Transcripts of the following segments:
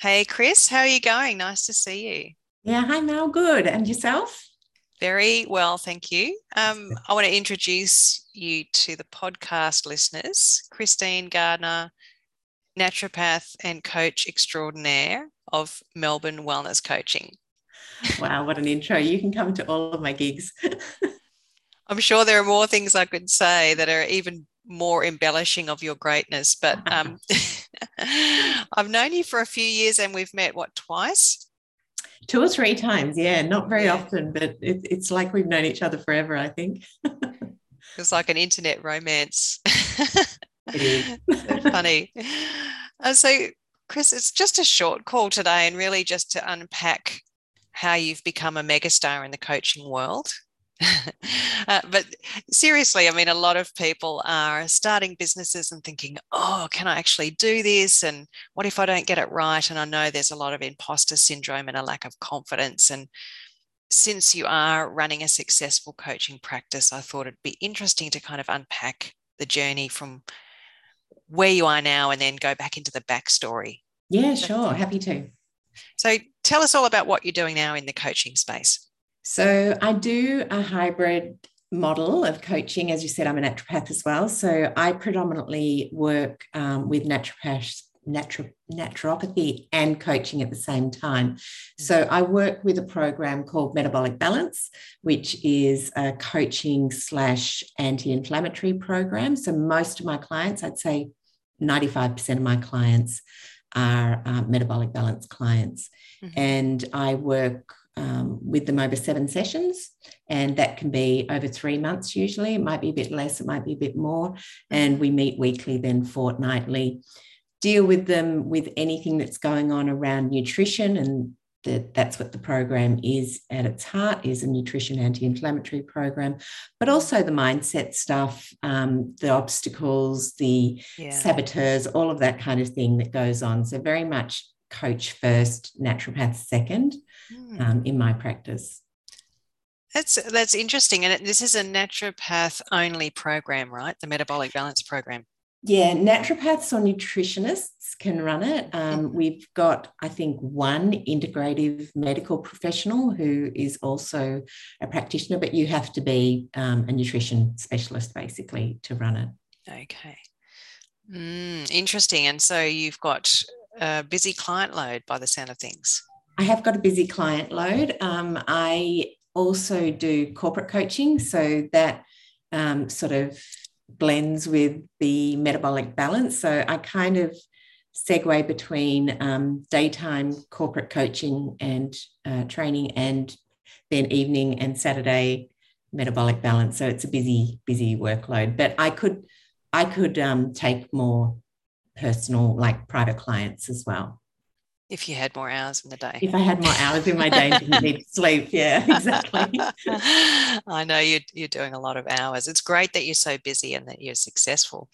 Hey, Chris, how are you going? Nice to see you. Yeah, hi Mel, good. And yourself? Very well, thank you. I want to introduce you to the podcast listeners, Christine Gardner, naturopath and coach extraordinaire of Melbourne Wellness Coaching. Wow, what an intro. You can come to all of my gigs. I'm sure there are more things I could say that are even more embellishing of your greatness, but I've known you for a few years and we've met, what, twice? Two or three times, yeah, not very often, but it's like we've known each other forever, I think. It's like an internet romance. It is. So funny. So, Chris, it's just a short call today and really just to unpack how you've become a megastar in the coaching world. But seriously, I mean, a lot of people are starting businesses and thinking, oh, can I actually do this? And what if I don't get it right? And I know there's a lot of imposter syndrome and a lack of confidence. And since you are running a successful coaching practice, I thought it'd be interesting to kind of unpack the journey from where you are now and then go back into the backstory. Yeah, sure. Happy to. So tell us all about what you're doing now in the coaching space. So I do a hybrid model of coaching. As you said, I'm a naturopath as well. So I predominantly work with naturopathy and coaching at the same time. So I work with a program called Metabolic Balance, which is a coaching / anti-inflammatory program. So most of my clients, I'd say 95% of my clients are metabolic balance clients. Mm-hmm. And I work with them over 7 sessions, and that can be over 3 months usually. It might be a bit less, it might be a bit more, and we meet weekly, then fortnightly, deal with them with anything that's going on around nutrition, and that's what the program is at its heart, is a nutrition anti-inflammatory program, but also the mindset stuff, the obstacles, the saboteurs, all of that kind of thing that goes on. So very much coach first, naturopath second. In my practice. That's interesting. And this is a naturopath only program, right? The Metabolic Balance program. Yeah, naturopaths or nutritionists can run it. We've got, I think, one integrative medical professional who is also a practitioner, but you have to be a nutrition specialist basically to run it. Okay. Interesting. And so you've got a busy client load by the sound of things. I have got a busy client load. I also do corporate coaching, so that sort of blends with the metabolic balance. So I kind of segue between daytime corporate coaching and training, and then evening and Saturday metabolic balance. So it's a busy workload. But I could take more personal, like private clients as well. If you had more hours in the day. If I had more hours in my day, didn't need to sleep. Yeah, exactly. I know you're doing a lot of hours. It's great that you're so busy and that you're successful.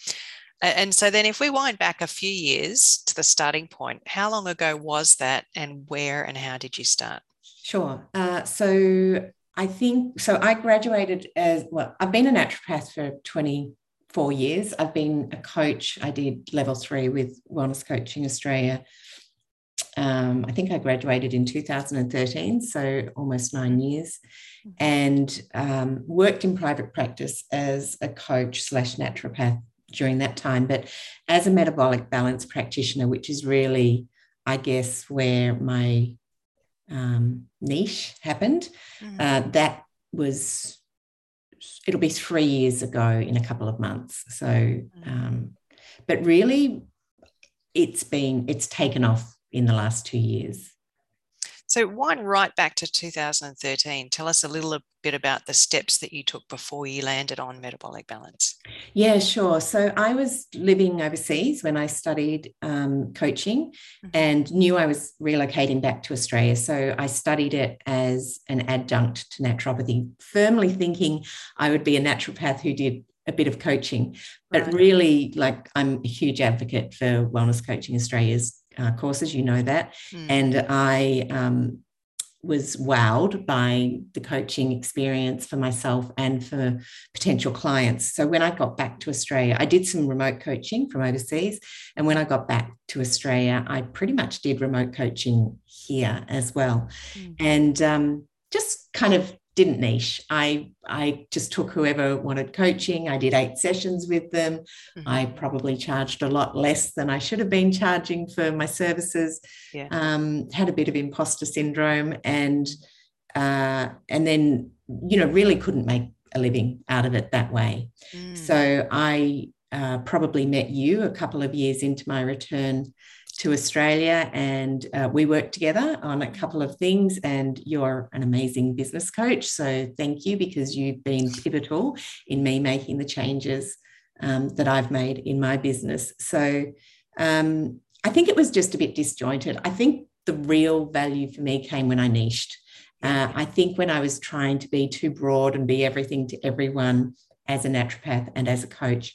And so then if we wind back a few years to the starting point, how long ago was that, and where and how did you start? Sure. So I think, I graduated as, well, I've been a naturopath for 24 years. I've been a coach. I did level 3 with Wellness Coaching Australia. I think I graduated in 2013, so almost 9 years, and worked in private practice as a coach / naturopath during that time, but as a metabolic balance practitioner, which is really, I guess, where my niche happened. That was, it'll be 3 years ago in a couple of months. So, but really it's taken off in the last 2 years. So wind right back to 2013. Tell us a little bit about the steps that you took before you landed on metabolic balance. Yeah, sure. So I was living overseas when I studied coaching, and knew I was relocating back to Australia. So I studied it as an adjunct to naturopathy, firmly thinking I would be a naturopath who did a bit of coaching. But really, like, I'm a huge advocate for Wellness Coaching Australia's courses, you know that. And I was wowed by the coaching experience for myself and for potential clients. So when I got back to Australia, I did some remote coaching from overseas. And when I got back to Australia, I pretty much did remote coaching here as well. And just kind of didn't niche. I just took whoever wanted coaching. I did 8 sessions with them. I probably charged a lot less than I should have been charging for my services. Had a bit of imposter syndrome, and then, you know, really couldn't make a living out of it that way. So I probably met you a couple of years into my return to Australia, and we worked together on a couple of things, and you're an amazing business coach, so thank you, because you've been pivotal in me making the changes that I've made in my business. So I think it was just a bit disjointed. I think the real value for me came when I niched. I think when I was trying to be too broad and be everything to everyone as a naturopath and as a coach,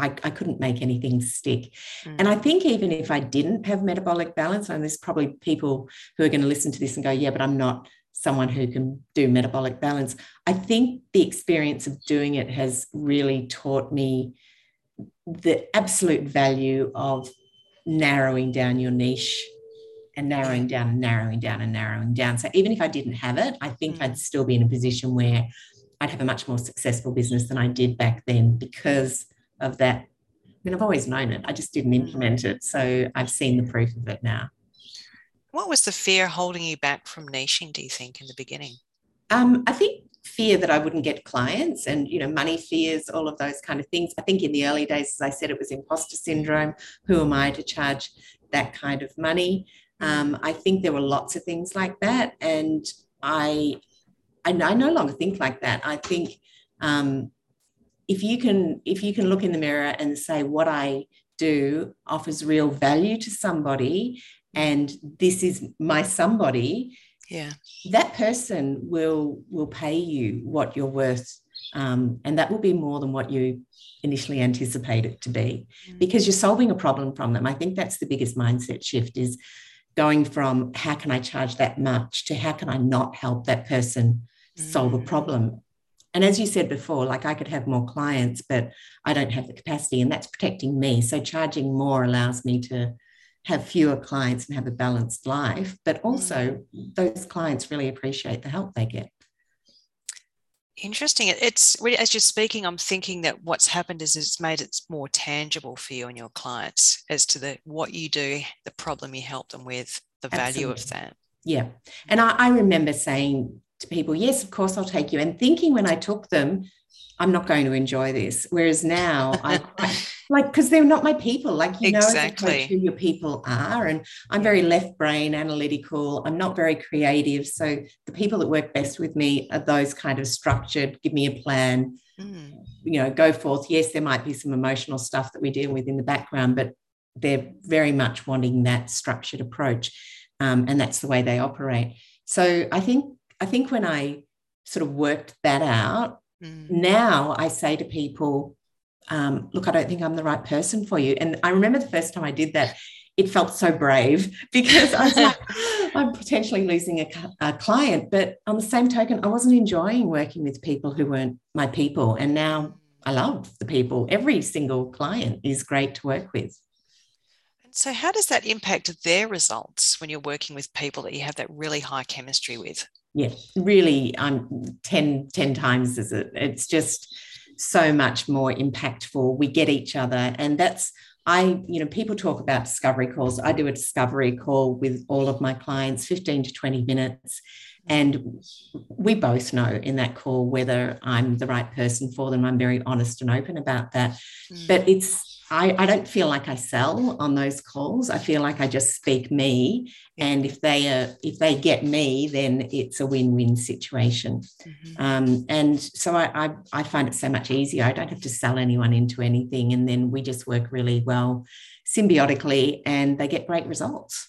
I couldn't make anything stick. And I think even if I didn't have metabolic balance, and there's probably people who are going to listen to this and go, yeah, but I'm not someone who can do metabolic balance. I think the experience of doing it has really taught me the absolute value of narrowing down your niche and narrowing down and narrowing down and narrowing down. So even if I didn't have it, I think I'd still be in a position where I'd have a much more successful business than I did back then, because of that. I mean, I've always known it. I just didn't implement it. So I've seen the proof of it now. What was the fear holding you back from niching, do you think, in the beginning? I think fear that I wouldn't get clients and, you know, money fears, all of those kind of things. I think in the early days, as I said, it was imposter syndrome. Who am I to charge that kind of money? I think there were lots of things like that. And I no longer think like that. I think, if you can look in the mirror and say, what I do offers real value to somebody, and this is my somebody, that person will pay you what you're worth, and that will be more than what you initially anticipate it to be, because you're solving a problem from them. I think that's the biggest mindset shift, is going from how can I charge that much to how can I not help that person solve a problem. And as you said before, like, I could have more clients, but I don't have the capacity, and that's protecting me. So charging more allows me to have fewer clients and have a balanced life. But also those clients really appreciate the help they get. Interesting. It's really, as you're speaking, I'm thinking that what's happened is it's made it more tangible for you and your clients as to the what you do, the problem you help them with, the value of that. Yeah. And I remember saying to people, yes, of course I'll take you, and thinking when I took them, I'm not going to enjoy this, whereas now I like, because they're not my people, like, you know exactly who your people are, and I'm very left brain, analytical, I'm not very creative, so the people that work best with me are those kind of structured, give me a plan, you know, go forth. Yes, there might be some emotional stuff that we deal with in the background, but they're very much wanting that structured approach, and that's the way they operate. So I think when I sort of worked that out, now I say to people, look, I don't think I'm the right person for you. And I remember the first time I did that, it felt so brave, because I was like, I'm potentially losing a client. But on the same token, I wasn't enjoying working with people who weren't my people. And now I love the people. Every single client is great to work with. So how does that impact their results when you're working with people that you have that really high chemistry with? Yeah, really, I'm 10 times is it. It's just so much more impactful. We get each other, and that's, you know, people talk about discovery calls. I do a discovery call with all of my clients, 15 to 20 minutes, and we both know in that call whether I'm the right person for them. I'm very honest and open about that, but it's, I don't feel like I sell on those calls. I feel like I just speak me. And if they get me, then it's a win-win situation. And so I find it so much easier. I don't have to sell anyone into anything. And then we just work really well symbiotically, and they get great results.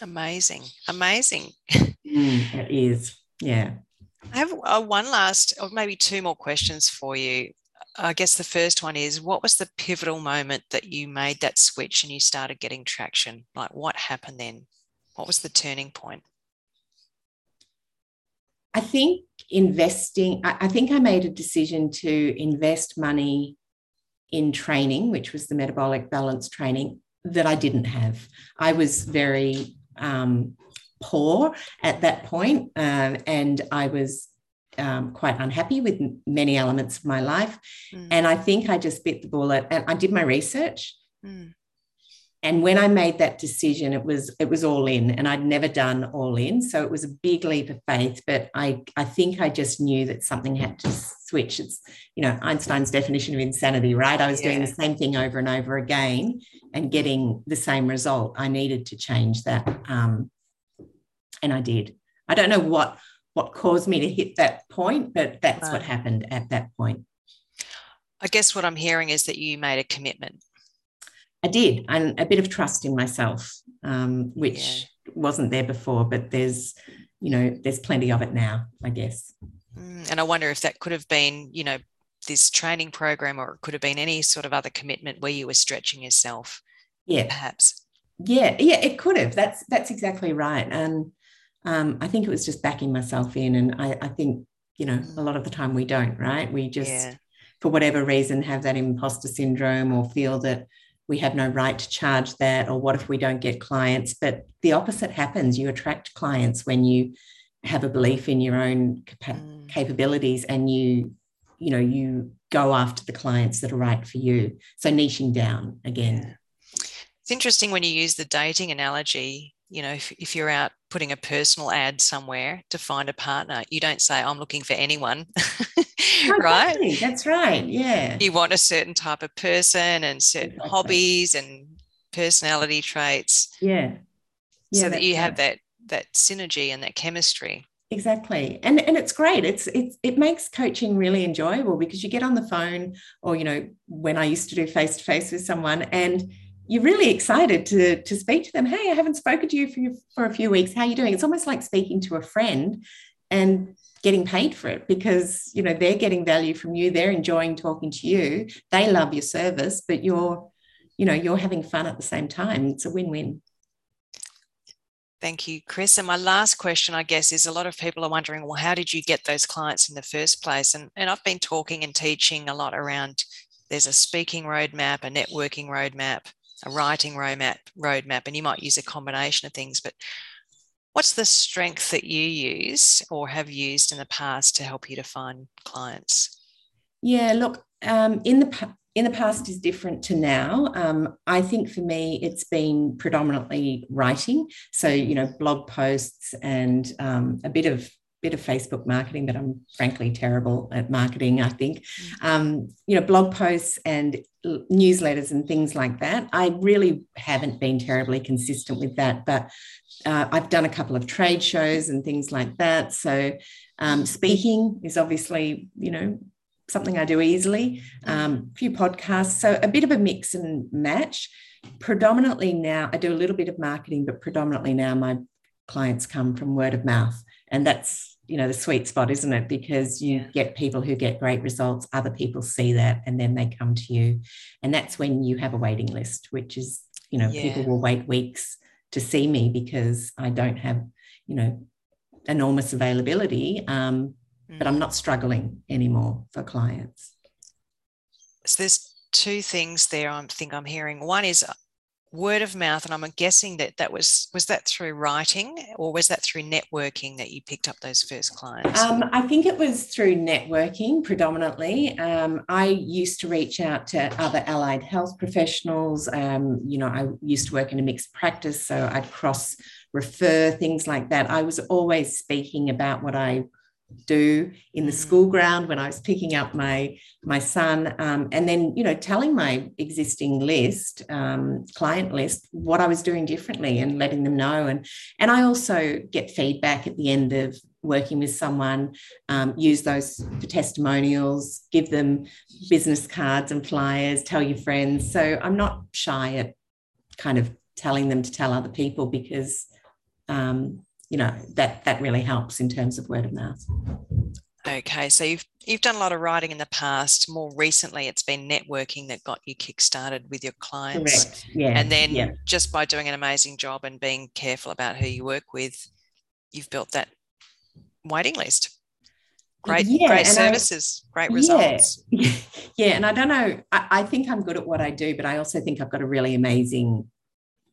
Amazing. It is. Yeah. I have one last, or maybe two more questions for you. I guess the first one is, what was the pivotal moment that you made that switch and you started getting traction? Like, what happened then? What was the turning point? I think investing, I think I made a decision to invest money in training, which was the metabolic balance training that I didn't have. I was very poor at that point, and I was quite unhappy with many elements of my life. Mm. And I think I just bit the bullet and I did my research. Mm. And when I made that decision, it was all in, and I'd never done all in. So it was a big leap of faith, but I think I just knew that something had to switch. It's, you know, Einstein's definition of insanity, right? I was doing the same thing over and over again and getting the same result. I needed to change that. And I did. I don't know what caused me to hit that point, but that's what happened at that point. I guess what I'm hearing is that you made a commitment. I did, and a bit of trust in myself, which wasn't there before, but there's plenty of it now, I guess. And I wonder if that could have been, you know, this training program, or it could have been any sort of other commitment where you were stretching yourself. Yeah, perhaps. Yeah, it could have. That's exactly right. And I think it was just backing myself in, and I think, you know, a lot of the time we don't, right? We just, for whatever reason, have that imposter syndrome or feel that we have no right to charge that, or what if we don't get clients? But the opposite happens. You attract clients when you have a belief in your own capabilities, and you go after the clients that are right for you. So niching down again. Yeah. It's interesting when you use the dating analogy. You know, if you're out putting a personal ad somewhere to find a partner, you don't say, I'm looking for anyone, right? Exactly. That's right, yeah. You want a certain type of person and certain hobbies and personality traits. Yeah so that you have that synergy and that chemistry. Exactly. And it's great. It makes coaching really enjoyable, because you get on the phone, or, you know, when I used to do face-to-face with someone, and you're really excited to speak to them. Hey, I haven't spoken to you for a few weeks. How are you doing? It's almost like speaking to a friend and getting paid for it, because, you know, they're getting value from you. They're enjoying talking to you. They love your service, but you're having fun at the same time. It's a win-win. Thank you, Chris. And my last question, I guess, is a lot of people are wondering, well, how did you get those clients in the first place? And I've been talking and teaching a lot around, there's a speaking roadmap, a networking roadmap, a writing roadmap, and you might use a combination of things, but what's the strength that you use or have used in the past to help you to find clients? Yeah, look, in the past is different to now. I think for me it's been predominantly writing, so, you know, blog posts and a bit of Facebook marketing, but I'm frankly terrible at marketing, I think. You know, blog posts and newsletters and things like that. I really haven't been terribly consistent with that, but I've done a couple of trade shows and things like that. So speaking is obviously, you know, something I do easily. A few podcasts. So a bit of a mix and match. Predominantly now, I do a little bit of marketing, but predominantly now my clients come from word of mouth. And that's, you know, the sweet spot, isn't it? Because you get people who get great results, other people see that, and then they come to you. And that's when you have a waiting list, which is, you know, people will wait weeks to see me because I don't have, you know, enormous availability, but I'm not struggling anymore for clients. So there's two things there I think I'm hearing. One is word of mouth, and I'm guessing that was that through writing, or was that through networking that you picked up those first clients? I think it was through networking predominantly. I used to reach out to other allied health professionals. You know, I used to work in a mixed practice, so I'd cross refer, things like that. I was always speaking about what I do in the school ground when I was picking up my son, and then, you know, telling my existing list, client list, what I was doing differently and letting them know. And I also get feedback at the end of working with someone, use those for testimonials, give them business cards and flyers, tell your friends. So I'm not shy at kind of telling them to tell other people, because you know, that really helps in terms of word of mouth. Okay, so you've done a lot of writing in the past. More recently, it's been networking that got you kickstarted with your clients. Correct. Yeah. And then just by doing an amazing job and being careful about who you work with, you've built that waiting list. Great services, great results. Yeah, and I don't know, I think I'm good at what I do, but I also think I've got a really amazing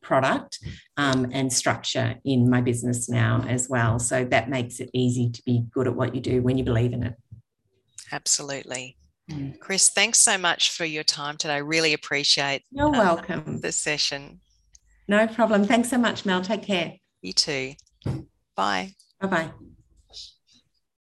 product and structure in my business now as well. So that makes it easy to be good at what you do when you believe in it. Absolutely. Mm. Chris, thanks so much for your time today. I really appreciate You're welcome. This session. No problem. Thanks so much, Mel. Take care. You too. Bye. Bye-bye.